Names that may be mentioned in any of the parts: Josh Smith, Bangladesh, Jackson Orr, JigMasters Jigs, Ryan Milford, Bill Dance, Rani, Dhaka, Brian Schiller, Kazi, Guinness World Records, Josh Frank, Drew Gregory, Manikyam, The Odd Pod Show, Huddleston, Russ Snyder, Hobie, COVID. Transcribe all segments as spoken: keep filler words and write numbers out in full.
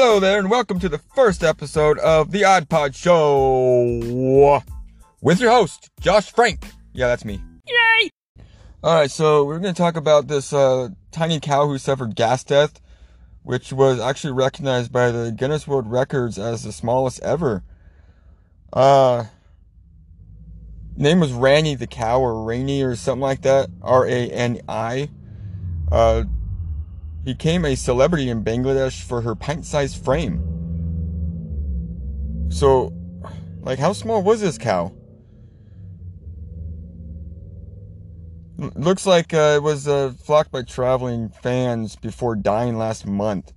Hello there, and welcome to the first episode of The Odd Pod Show with your host, Josh Frank. Yeah, that's me. Yay! Alright, so we're going to talk about this uh, tiny cow who suffered gas death, which was actually recognized by the Guinness World Records as the smallest ever. Uh, name was Rani the cow, or Rani, or something like that. R A N I. Uh... became a celebrity in Bangladesh for her pint-sized frame. So, like, how small was this cow? L- looks like uh, it was uh, flocked by traveling fans before dying last month.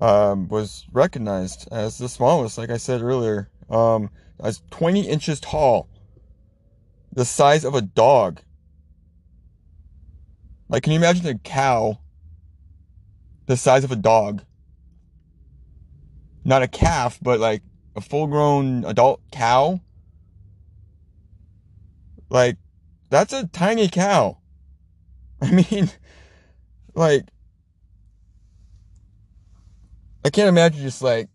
Um, was recognized as the smallest, like I said earlier, um, as twenty inches tall, the size of a dog. Like, can you imagine a cow the size of a dog? Not a calf, but like a full-grown adult cow. Like, that's a tiny cow. I mean, like, I can't imagine just like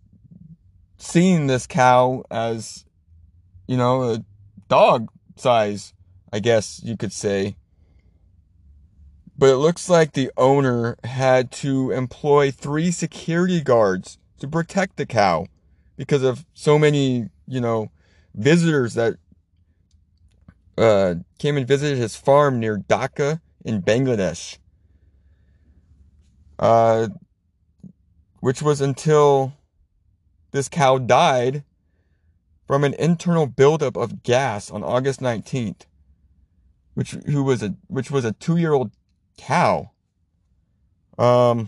seeing this cow as, you know, a dog size, I guess you could say. But it looks like the owner had to employ three security guards to protect the cow because of so many, you know, visitors that uh, came and visited his farm near Dhaka in Bangladesh. Uh, which was until this cow died from an internal buildup of gas on August nineteenth, which who was a which was a two-year-old cow. Um,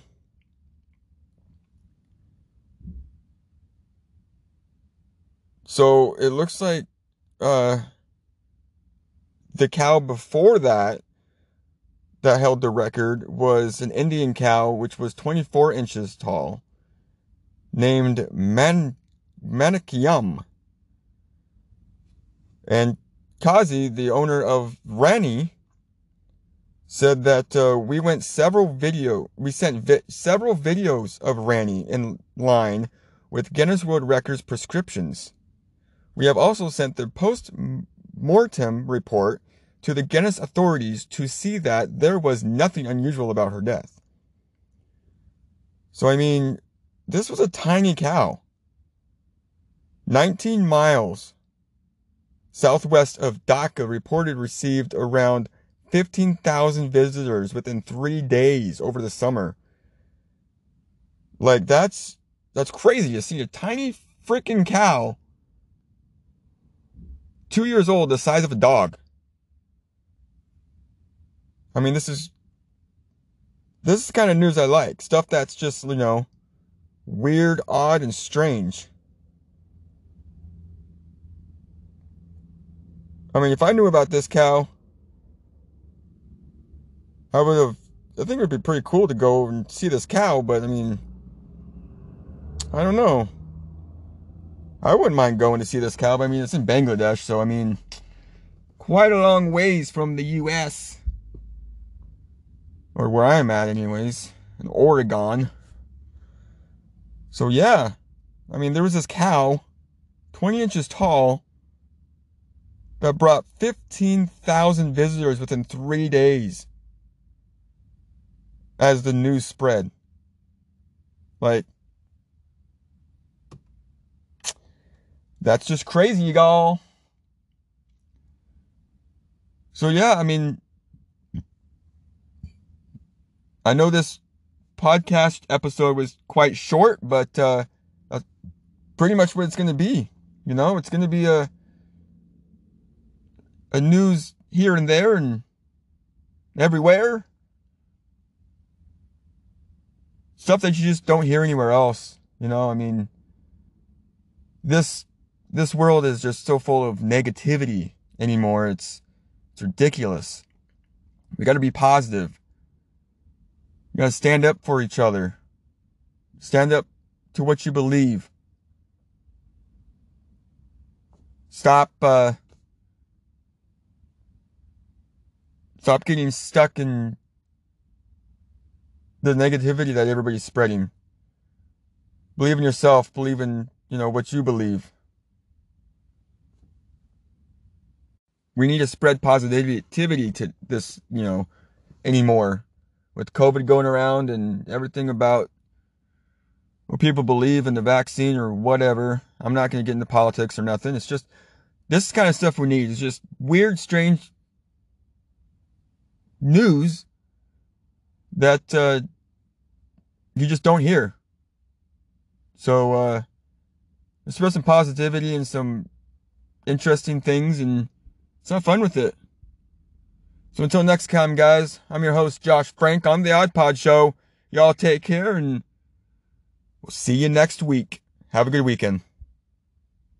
so it looks like uh, the cow before that, that held the record, was an Indian cow, which was twenty-four inches tall, named Man- Manikyam. And Kazi, the owner of Rani, said that uh, we went several video, we sent vi- several videos of Rani in line with Guinness World Records prescriptions. We have also sent the post-mortem report to the Guinness authorities to see that there was nothing unusual about her death. So, I mean, this was a tiny cow. nineteen miles southwest of Dhaka reported received around fifteen thousand visitors within three days over the summer. Like, that's, that's crazy to see a tiny freaking cow, two years old, the size of a dog. I mean, this is, this is the kind of news I like. Stuff that's just, you know, weird, odd, and strange. I mean, if I knew about this cow, I would have, I think it would be pretty cool to go and see this cow, but I mean, I don't know. I wouldn't mind going to see this cow, but I mean, it's in Bangladesh, so I mean, quite a long ways from the U S, or where I'm at anyways, in Oregon. So yeah, I mean, there was this cow, twenty inches tall, that brought fifteen thousand visitors within three days. As the news spread. Like, that's just crazy, y'all. So yeah, I mean, I know this podcast episode was quite short, but uh, that's pretty much what it's going to be. You know, it's going to be a a news here and there and everywhere. Stuff that you just don't hear anywhere else, you know, I mean, this, this world is just so full of negativity anymore, it's, it's ridiculous. We gotta be positive, you gotta stand up for each other, stand up to what you believe, stop, uh, stop getting stuck in the negativity that everybody's spreading. Believe in yourself. Believe in, you know, what you believe. We need to spread positivity to this, you know, anymore. With COVID going around and everything about what people believe in the vaccine or whatever. I'm not going to get into politics or nothing. It's just, this is kind of stuff we need. It's just weird, strange news that uh, you just don't hear. So, uh, let's spread some positivity and some interesting things, and let's have fun with it. So until next time, guys, I'm your host, Josh Frank, on The Odd Pod Show. Y'all take care, and we'll see you next week. Have a good weekend.